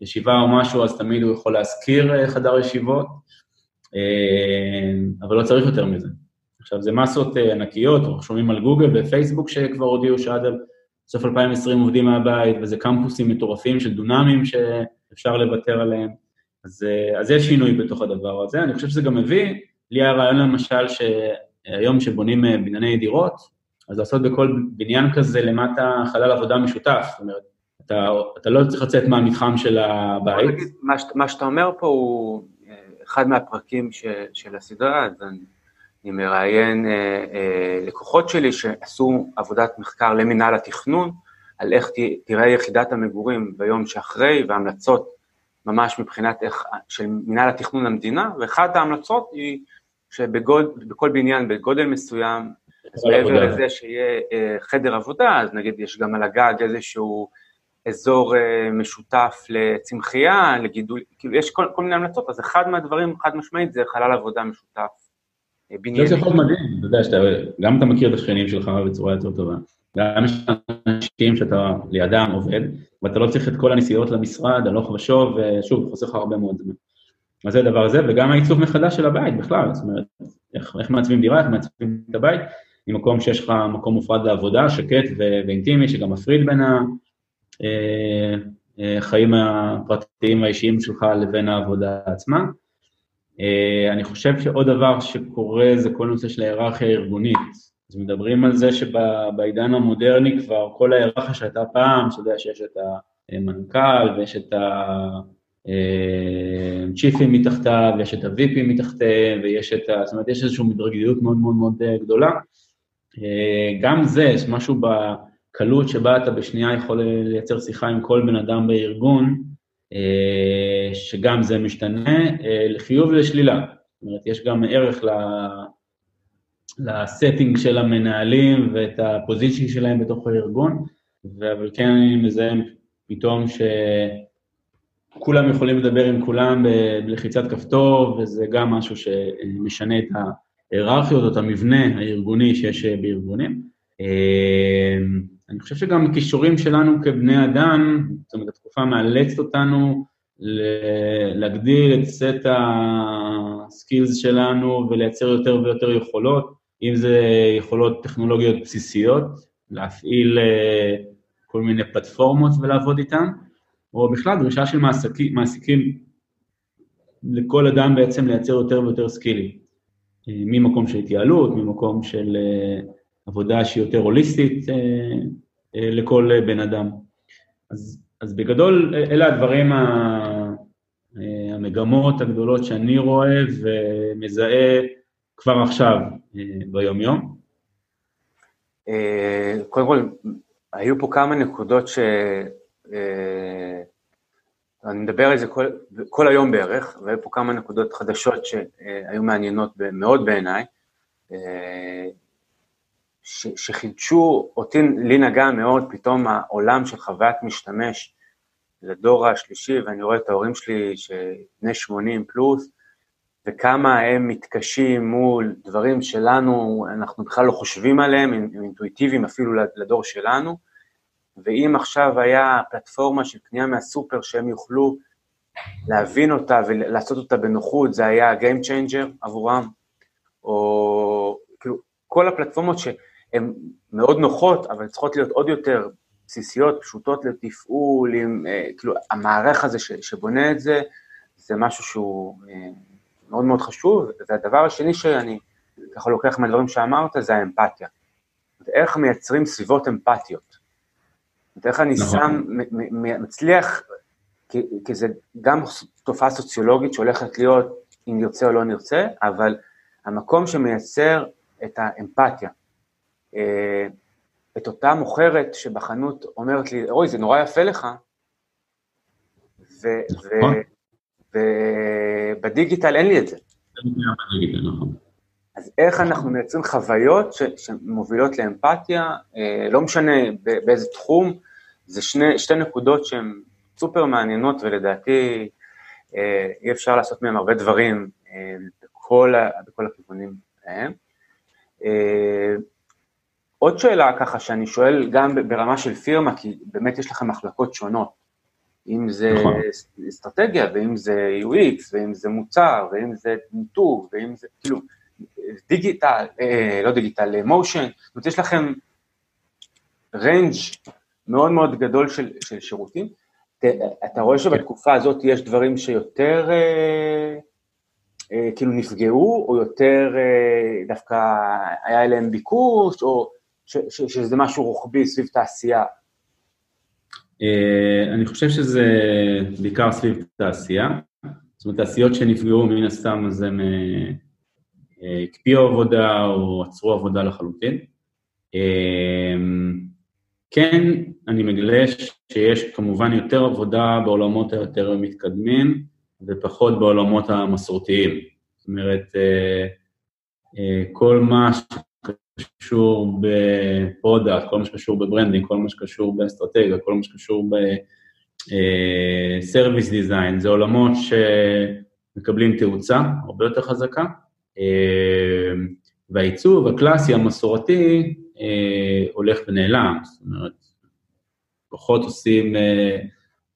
ישיבה או משהו, אז תמיד הוא יכול להזכיר חדר ישיבות, אבל לא צריך יותר מזה. עכשיו, זה מסות ענקיות, אנחנו שומעים על גוגל ופייסבוק שכבר הודיעו שעד סוף אלפיים ועשרים עובדים מהבית, וזה קמפוסים מטורפים של דונמים שאפשר לוותר עליהם, אז, אז יש שינוי בתוך הדבר הזה, אני חושב שזה גם מביא, לי הרעיון למשל שהיום שבונים בנייני דירות, אז לעשות בכל בניין כזה למטה חלל עבודה משותף, זאת אומרת, אתה, אתה לא צריך לצאת מהמתחם של הבית. מה, מה שאתה אומר פה הוא אחד מהפרקים ש, של הסדרה, אז אני... אני מראיין אה, אה, לקוחות שלי שעשו עבודת מחקר למינהל התכנון, על איך ת, תראה יחידת המגורים ביום שאחרי, וההמלצות ממש מבחינת איך, של מינהל התכנון המדינה, ואחת ההמלצות היא שבכל בניין, בגודל מסוים, אז בעבר לזה שיהיה אה, חדר עבודה, אז נגיד יש גם על הגג איזשהו אזור אה, משותף לצמחייה, לגידול, כאילו יש כל, כל מיני המלצות, אז אחד מהדברים, חד משמעית, זה חלל עבודה משותף. זה יכול להיות מדהים, אתה יודע, שאתה, גם אתה מכיר את השכנים שלך בצורה יותר טובה, גם יש אנשים שאתה לידם עובד, ואתה לא צריך את כל הנסיעות למשרד, הלוך ושוב, ושוב, חוסך הרבה מאוד זמן. אז זה הדבר הזה, וגם העיצוב מחדש של הבית בכלל, זאת אומרת, איך, איך מעצבים דירה, איך מעצבים את הבית, ממקום שיש לך מקום מופרד לעבודה, שקט ואינטימי, שגם מפריד בין החיים הפרטיים האישיים שלך לבין העבודה עצמה. אני חושב שעוד דבר שקורה זה כל נושא של ההיררכיה הארגונית, אז מדברים על זה שבעידן המודרני כבר כל ההיררכיה שהייתה פעם, אתה יודע שיש את המנכ"ל ויש את הצ'יפים מתחתיו ויש את הוויפים מתחתיהם ויש את, זאת אומרת יש איזושהי מדרגיות מאוד מאוד מאוד גדולה, גם זה, יש משהו בקלות שבה אתה בשנייה יכול לייצר שיחה עם כל בן אדם בארגון, שגם זה משתנה לחיוב ולשלילה, זאת אומרת, יש גם ערך לסטינג של המנהלים ואת הפוזיציה שלהם בתוך הארגון, אבל כן אני מזהה פתאום שכולם יכולים לדבר עם כולם בלחיצת כפתור, וזה גם משהו שמשנה את ההיררכיות או את המבנה הארגוני שיש בארגונים. אני חושב שגם הקישורים שלנו כבני אדם, זאת אומרת, התקופה מאלצת אותנו להגדיל את סט הסקילס שלנו ולייצר יותר ויותר יכולות, אם זה יכולות טכנולוגיות בסיסיות, להפעיל כל מיני פלטפורמות ולעבוד איתן, או בכלל דרישה של מעסיקים, מעסיקים לכל אדם בעצם לייצר יותר ויותר סקילים, ממקום של התייעלות, ממקום של... עבודה שהיא יותר הוליסטית אה, אה, לכל בן אדם. אז, אז בגדול, אלה הדברים ה, אה, המגמות הגדולות שאני רואה ומזהה כבר עכשיו אה, ביום-יום. אה, קודם כל, היו פה כמה נקודות ש... אה, אני מדבר על זה כל, כל היום בערך, והיו פה כמה נקודות חדשות שהיו מעניינות מאוד בעיניי. אה, ש, שחידשו אותי, לי נגע מאוד פתאום העולם של חוויית משתמש לדור השלישי, ואני רואה את ההורים שלי שבני שמונים פלוס, וכמה הם מתקשים מול דברים שלנו, אנחנו בכלל לא חושבים עליהם, הם, הם אינטואיטיביים אפילו לדור שלנו, ואם עכשיו היה פלטפורמה של קנייה מהסופר שהם יוכלו להבין אותה ולעשות אותה בנוחות, זה היה Game Changer עבורם, או כאילו כל הפלטפורמות שהן מאוד נוחות, אבל צריכות להיות עוד יותר בסיסיות, פשוטות לתפעול, עם, כאילו המערך הזה ש, שבונה את זה, זה משהו שהוא מאוד מאוד חשוב, והדבר השני שאני ככה לוקח מהדברים שאמרת, זה האמפתיה, איך מייצרים סביבות אמפתיות, איך אני נכון. שם, מ- מ- מצליח, כי, כי זה גם תופעה סוציולוגית שהולכת להיות אם נרצה או לא נרצה, אבל המקום שמייצר את האמפתיה, את אותה מוכרת שבחנות אומרת לי, אוי זה נורא יפה לך, ובדיגיטל ו- ו- אין לי את זה. אז איך אנחנו מייצרים חוויות ש- שמובילות לאמפתיה, לא משנה באיזה תחום, זה שני, שתי נקודות שהן סופר מעניינות, ולדעתי אי אפשר לעשות מהם הרבה דברים בכל, בכל הכיוונים להם. עוד שאלה ככה שאני שואל גם ברמה של פירמה, כי באמת יש לכם מחלקות שונות, אם זה נכון. אסטרטגיה, ואם זה יו אקס, ואם זה מוצר, ואם זה ניתוב, ואם זה כאילו דיגיטל, לא דיגיטל, מושן, זאת אומרת יש לכם רנג' מאוד מאוד גדול של, של שירותים, אתה רואה שבתקופה הזאת יש דברים שיותר כאילו נפגעו, או יותר דווקא היה אליהם ביקוש, או שזה משהו רוחבי סביב תעשייה? אני חושב שזה בעיקר סביב תעשייה, זאת אומרת, תעשיות שנפגעו מן הסתם אז הם הקפיאו עבודה או עצרו עבודה לחלוטין. כן, אני מגלה שיש כמובן יותר עבודה בעולמות היותר מתקדמים, ופחות בעולמות המסורתיים. זאת אומרת, כל מה שקשור בפרודקט, כל מה שקשור בברנדינג, כל מה שקשור באסטרטגיה, כל מה שקשור בסרוויס דיזיין, זה עולמות שמקבלים תאוצה הרבה יותר חזקה, והעיצוב הקלאסי המסורתי, הולך ונעלם, זאת אומרת, פחות עושים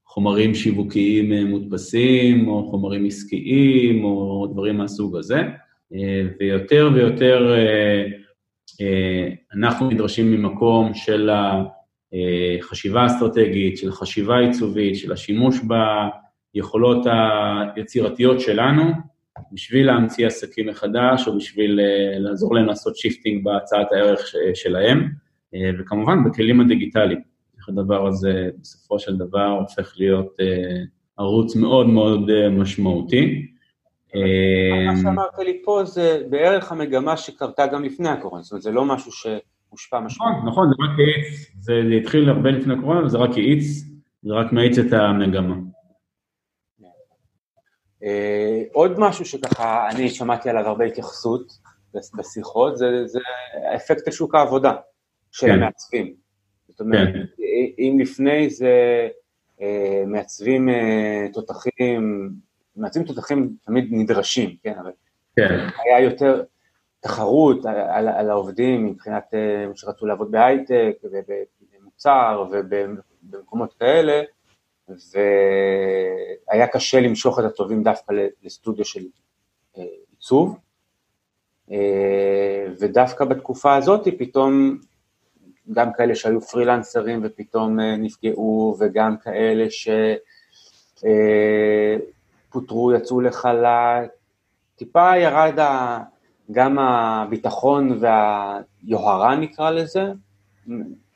חומרים שיווקיים מודפסים, או חומרים עסקיים, או דברים מהסוג הזה, ויותר ויותר אנחנו נדרשים ממקום של החשיבה האסטרטגית, של החשיבה העיצובית, של השימוש ביכולות היצירתיות שלנו, בשביל להמציא עסקים מחדש, או בשביל לעזור להם לעשות שיפטינג בהצעת הערך שלהם, וכמובן בכלים הדיגיטליים. איך הדבר הזה בסופו של דבר הופך להיות ערוץ מאוד מאוד משמעותי. מה שאמרת לי פה זה בערך המגמה שקרתה גם לפני הקורונה, זאת אומרת זה לא משהו שהושפע משמעותי. נכון, נכון, זה רק העיץ, זה התחיל הרבה לפני הקורונה, אבל זה רק העיץ, זה רק מעיץ את המגמה. עוד משהו שככה אני שמעתי עליו הרבה התייחסות בשיחות, זה האפקט לשוק העבודה של המעצבים. זאת אומרת, אם לפני זה מעצבים תותחים, מעצבים תותחים תמיד נדרשים, כן, אבל היה יותר תחרות על העובדים מבחינת שרצו לעבוד בהייטק, במוצר ובמקומות כאלה, והיה קשה למשוך את הטובים דווקא לסטודיו של עיצוב, ודווקא בתקופה הזאת פתאום גם כאלה שהיו פרילנסרים ופתאום נפגעו, וגם כאלה שפוטרו, יצאו לחל"ת, טיפה ירד גם הביטחון והיוהרה נקרא לזה,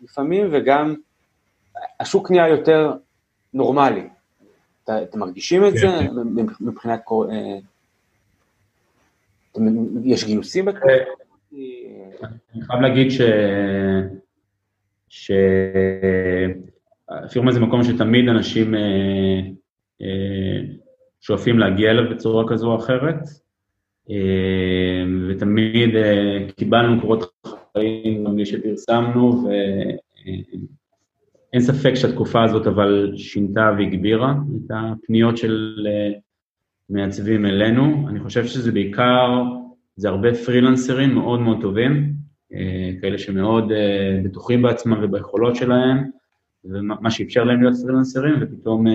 לפעמים, וגם השוק נהיה יותר נורמלי. אתם מרגישים את זה מבחינת יש גיוסים בקרב? אני חייב להגיד שהפירמה זה מקום שתמיד אנשים שואפים להגיע אליו בצורה כזו או אחרת, ותמיד קיבלנו קורות דברים גם לי שפרסמנו, ואין ספק שהתקופה הזאת אבל שינתה והגבירה את הפניות של מעצבים אלינו. אני חושב שזה בעיקר, זה הרבה פרילנסרים מאוד מאוד טובים, כאלה שמאוד בטוחים בעצמם וביכולות שלהם, ומה שאפשר להם להיות פרילנסרים, ופתאום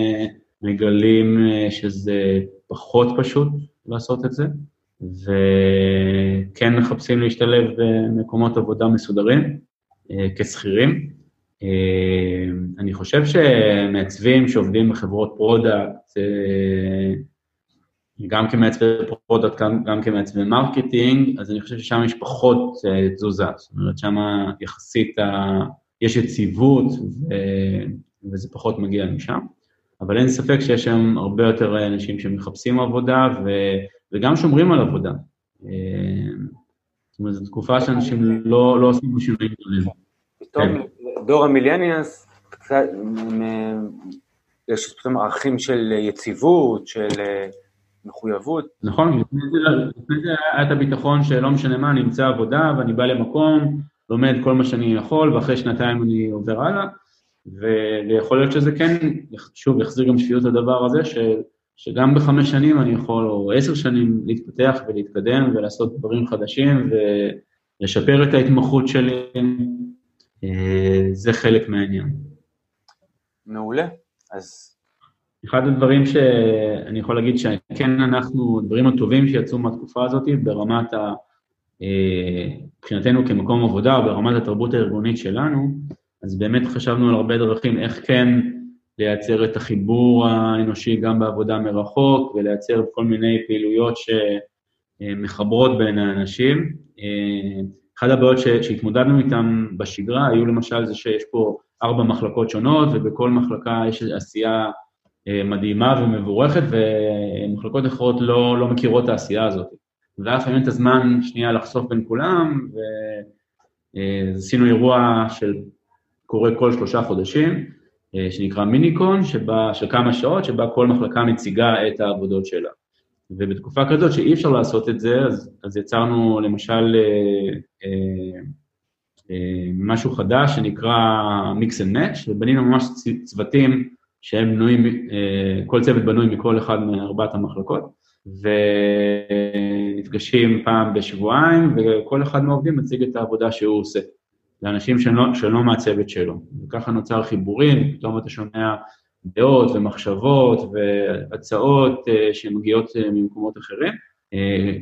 מגלים שזה פחות פשוט לעשות את זה, וכן מחפשים להשתלב במקומות עבודה מסודרים, כסחירים. אני חושב שמעצבים שעובדים בחברות פרודקט, גם כמעצבי פרודקט, גם כמעצבי מרקטינג, אז אני חושב ששם יש פחות תזוזה, זאת אומרת, שם יחסית יש יציבות, וזה פחות מגיע משם. אבל אין ספק שיש שם הרבה יותר אנשים שמחפשים עבודה, ו... וגם שומרים על עבודה. זאת אומרת, זו תקופה שאנשים לא, לא עושים בשבילים גדולים. פתאום, כן. דור המילניאס, יש פתאום ערכים של יציבות, של מחויבות. נכון, לפני זה היה את הביטחון שלא משנה מה, נמצא עבודה, ואני בא למקום, לומד כל מה שאני יכול, ואחרי שנתיים אני עובר הלאה, ויכול להיות שזה כן, שוב, יחזיר גם שפיות לדבר הזה, שגם בחמש שנים אני יכול, או עשר שנים, להתפתח ולהתקדם ולעשות דברים חדשים, ולשפר את ההתמחות שלי, זה חלק מהעניין. מעולה, אז... אחד הדברים שאני יכול להגיד שכן אנחנו, הדברים הטובים שיצאו מהתקופה הזאת, ברמת ה... מבחינתנו כמקום עבודה, ברמת התרבות הארגונית שלנו, אז באמת חשבנו על הרבה דרכים איך כן לייצר את החיבור האנושי גם בעבודה מרחוק, ולייצר כל מיני פעילויות שמחברות בין האנשים. אחד הבעיות שהתמודדנו איתם בשגרה, היו למשל זה שיש פה ארבע מחלקות שונות, ובכל מחלקה יש עשייה מדהימה ומבורכת, ומחלקות אחרות לא, לא מכירות את העשייה הזאת. ואף פעמים את הזמן שנייה לחשוף בין כולם, ועשינו אירוע של... קורה כל שלושה חודשים, שנקרא מיניקון, שבה, של כמה שעות, שבה כל מחלקה מציגה את העבודות שלה. ובתקופה כזאת שאי אפשר לעשות את זה, אז, אז יצרנו למשל אה, אה, אה, משהו חדש שנקרא Mix and Match, ובנינו ממש צוותים שהם בנויים, אה, כל צוות בנוי מכל אחד מארבעת המחלקות, ונפגשים פעם בשבועיים, וכל אחד מהעובדים מציג את העבודה שהוא עושה. לאנשים שלא, שלא מהצוות שלו, וככה נוצר חיבורים, פתאום אתה שומע דעות ומחשבות והצעות שמגיעות ממקומות אחרים,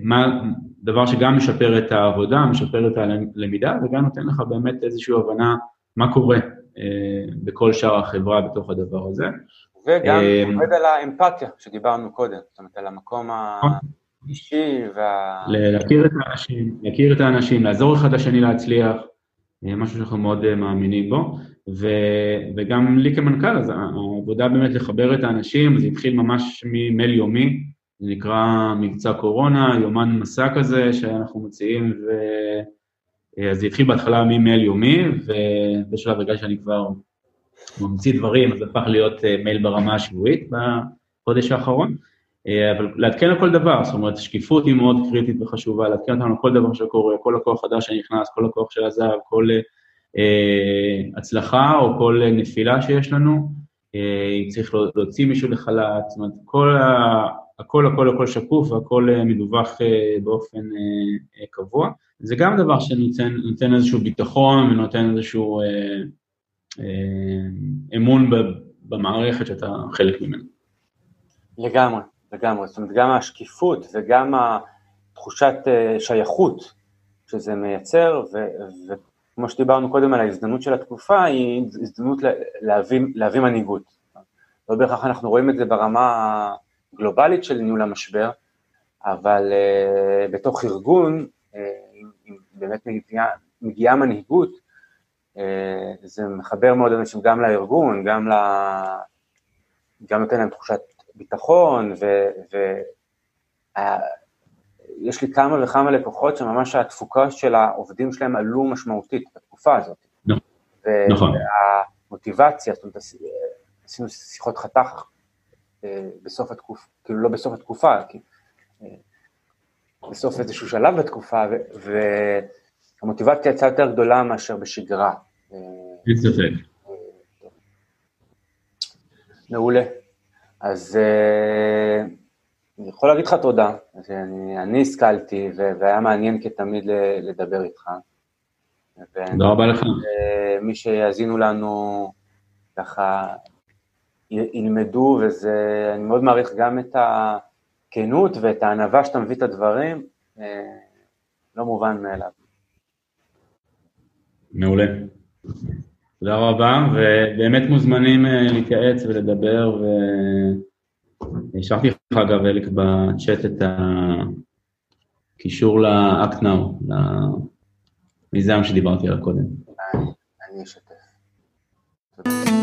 מה, דבר שגם משפר את העבודה, משפר את הלמידה, וגם נותן לך באמת איזושהי הבנה מה קורה בכל שאר החברה בתוך הדבר הזה. וגם עובד על האמפתיה שדיברנו קודם, זאת אומרת על המקום ה... אישי וה... להכיר את האנשים, להכיר את האנשים, לעזור אחד לשני להצליח, משהו שאנחנו מאוד מאמינים בו, ו, וגם לי כמנכ"ל, אז העבודה באמת לחבר את האנשים, זה התחיל ממש ממייל יומי, זה נקרא מבצע קורונה, יומן מסע כזה שאנחנו מוציאים, ו... אז זה התחיל בהתחלה ממייל יומי, ובשלב רגע שאני כבר ממציא דברים, אז זה הפך להיות מייל ברמה השבועית בחודש האחרון, אבל להתקן על כל דבר, זאת אומרת, השקיפות היא מאוד קריטית וחשובה, להתקן אותנו על כל דבר שקורה, כל לקוח חדש שנכנס, כל לקוח שעזב, כל אה, הצלחה או כל נפילה שיש לנו, אה, צריך להוציא מישהו לחל"ת, זאת אומרת, כל, הכל, הכל, הכל שקוף, הכל מדווח אה, באופן אה, קבוע. זה גם דבר שנותן איזשהו ביטחון ונותן איזשהו אה, אה, אמון במערכת שאתה חלק ממנו. לגמרי. לגמרי, זאת אומרת, גם השקיפות וגם התחושת שייכות שזה מייצר, וכמו שדיברנו קודם על ההזדמנות של התקופה, היא הזדמנות להביא מנהיגות. לא בהכרח אנחנו רואים את זה ברמה הגלובלית של ניהול המשבר, אבל בתוך ארגון, אם באמת מגיעה מנהיגות, זה מחבר מאוד אנשים גם לארגון, גם נותן להם תחושת ביטחון, ויש לי כמה וכמה לקוחות שממש התפוקה של העובדים שלהם עלו משמעותית בתקופה הזאת. נכון. והמוטיבציה, זאת אומרת, עשינו שיחות חתך בסוף התקופה, כאילו לא בסוף התקופה, בסוף איזשהו שלב בתקופה, המוטיבציה יצאה יותר גדולה מאשר בשגרה. אין ספק. מעולה. אז אני יכול להגיד לך תודה, אני השכלתי, והיה מעניין כתמיד לדבר איתך. תודה רבה לך. מי שיאזינו לנו ככה, ילמדו, וזה, אני מאוד מעריך גם את הכנות ואת הענווה שאתה מביא את הדברים, לא מובן מאליו. מעולה. תודה רבה, ובאמת מוזמנים להתייעץ ולדבר, ושלחתי לך אגב אלק בצ'אט את הקישור ל-Act Now, למיזם שדיברתי עליו קודם. אני אשתף. תודה.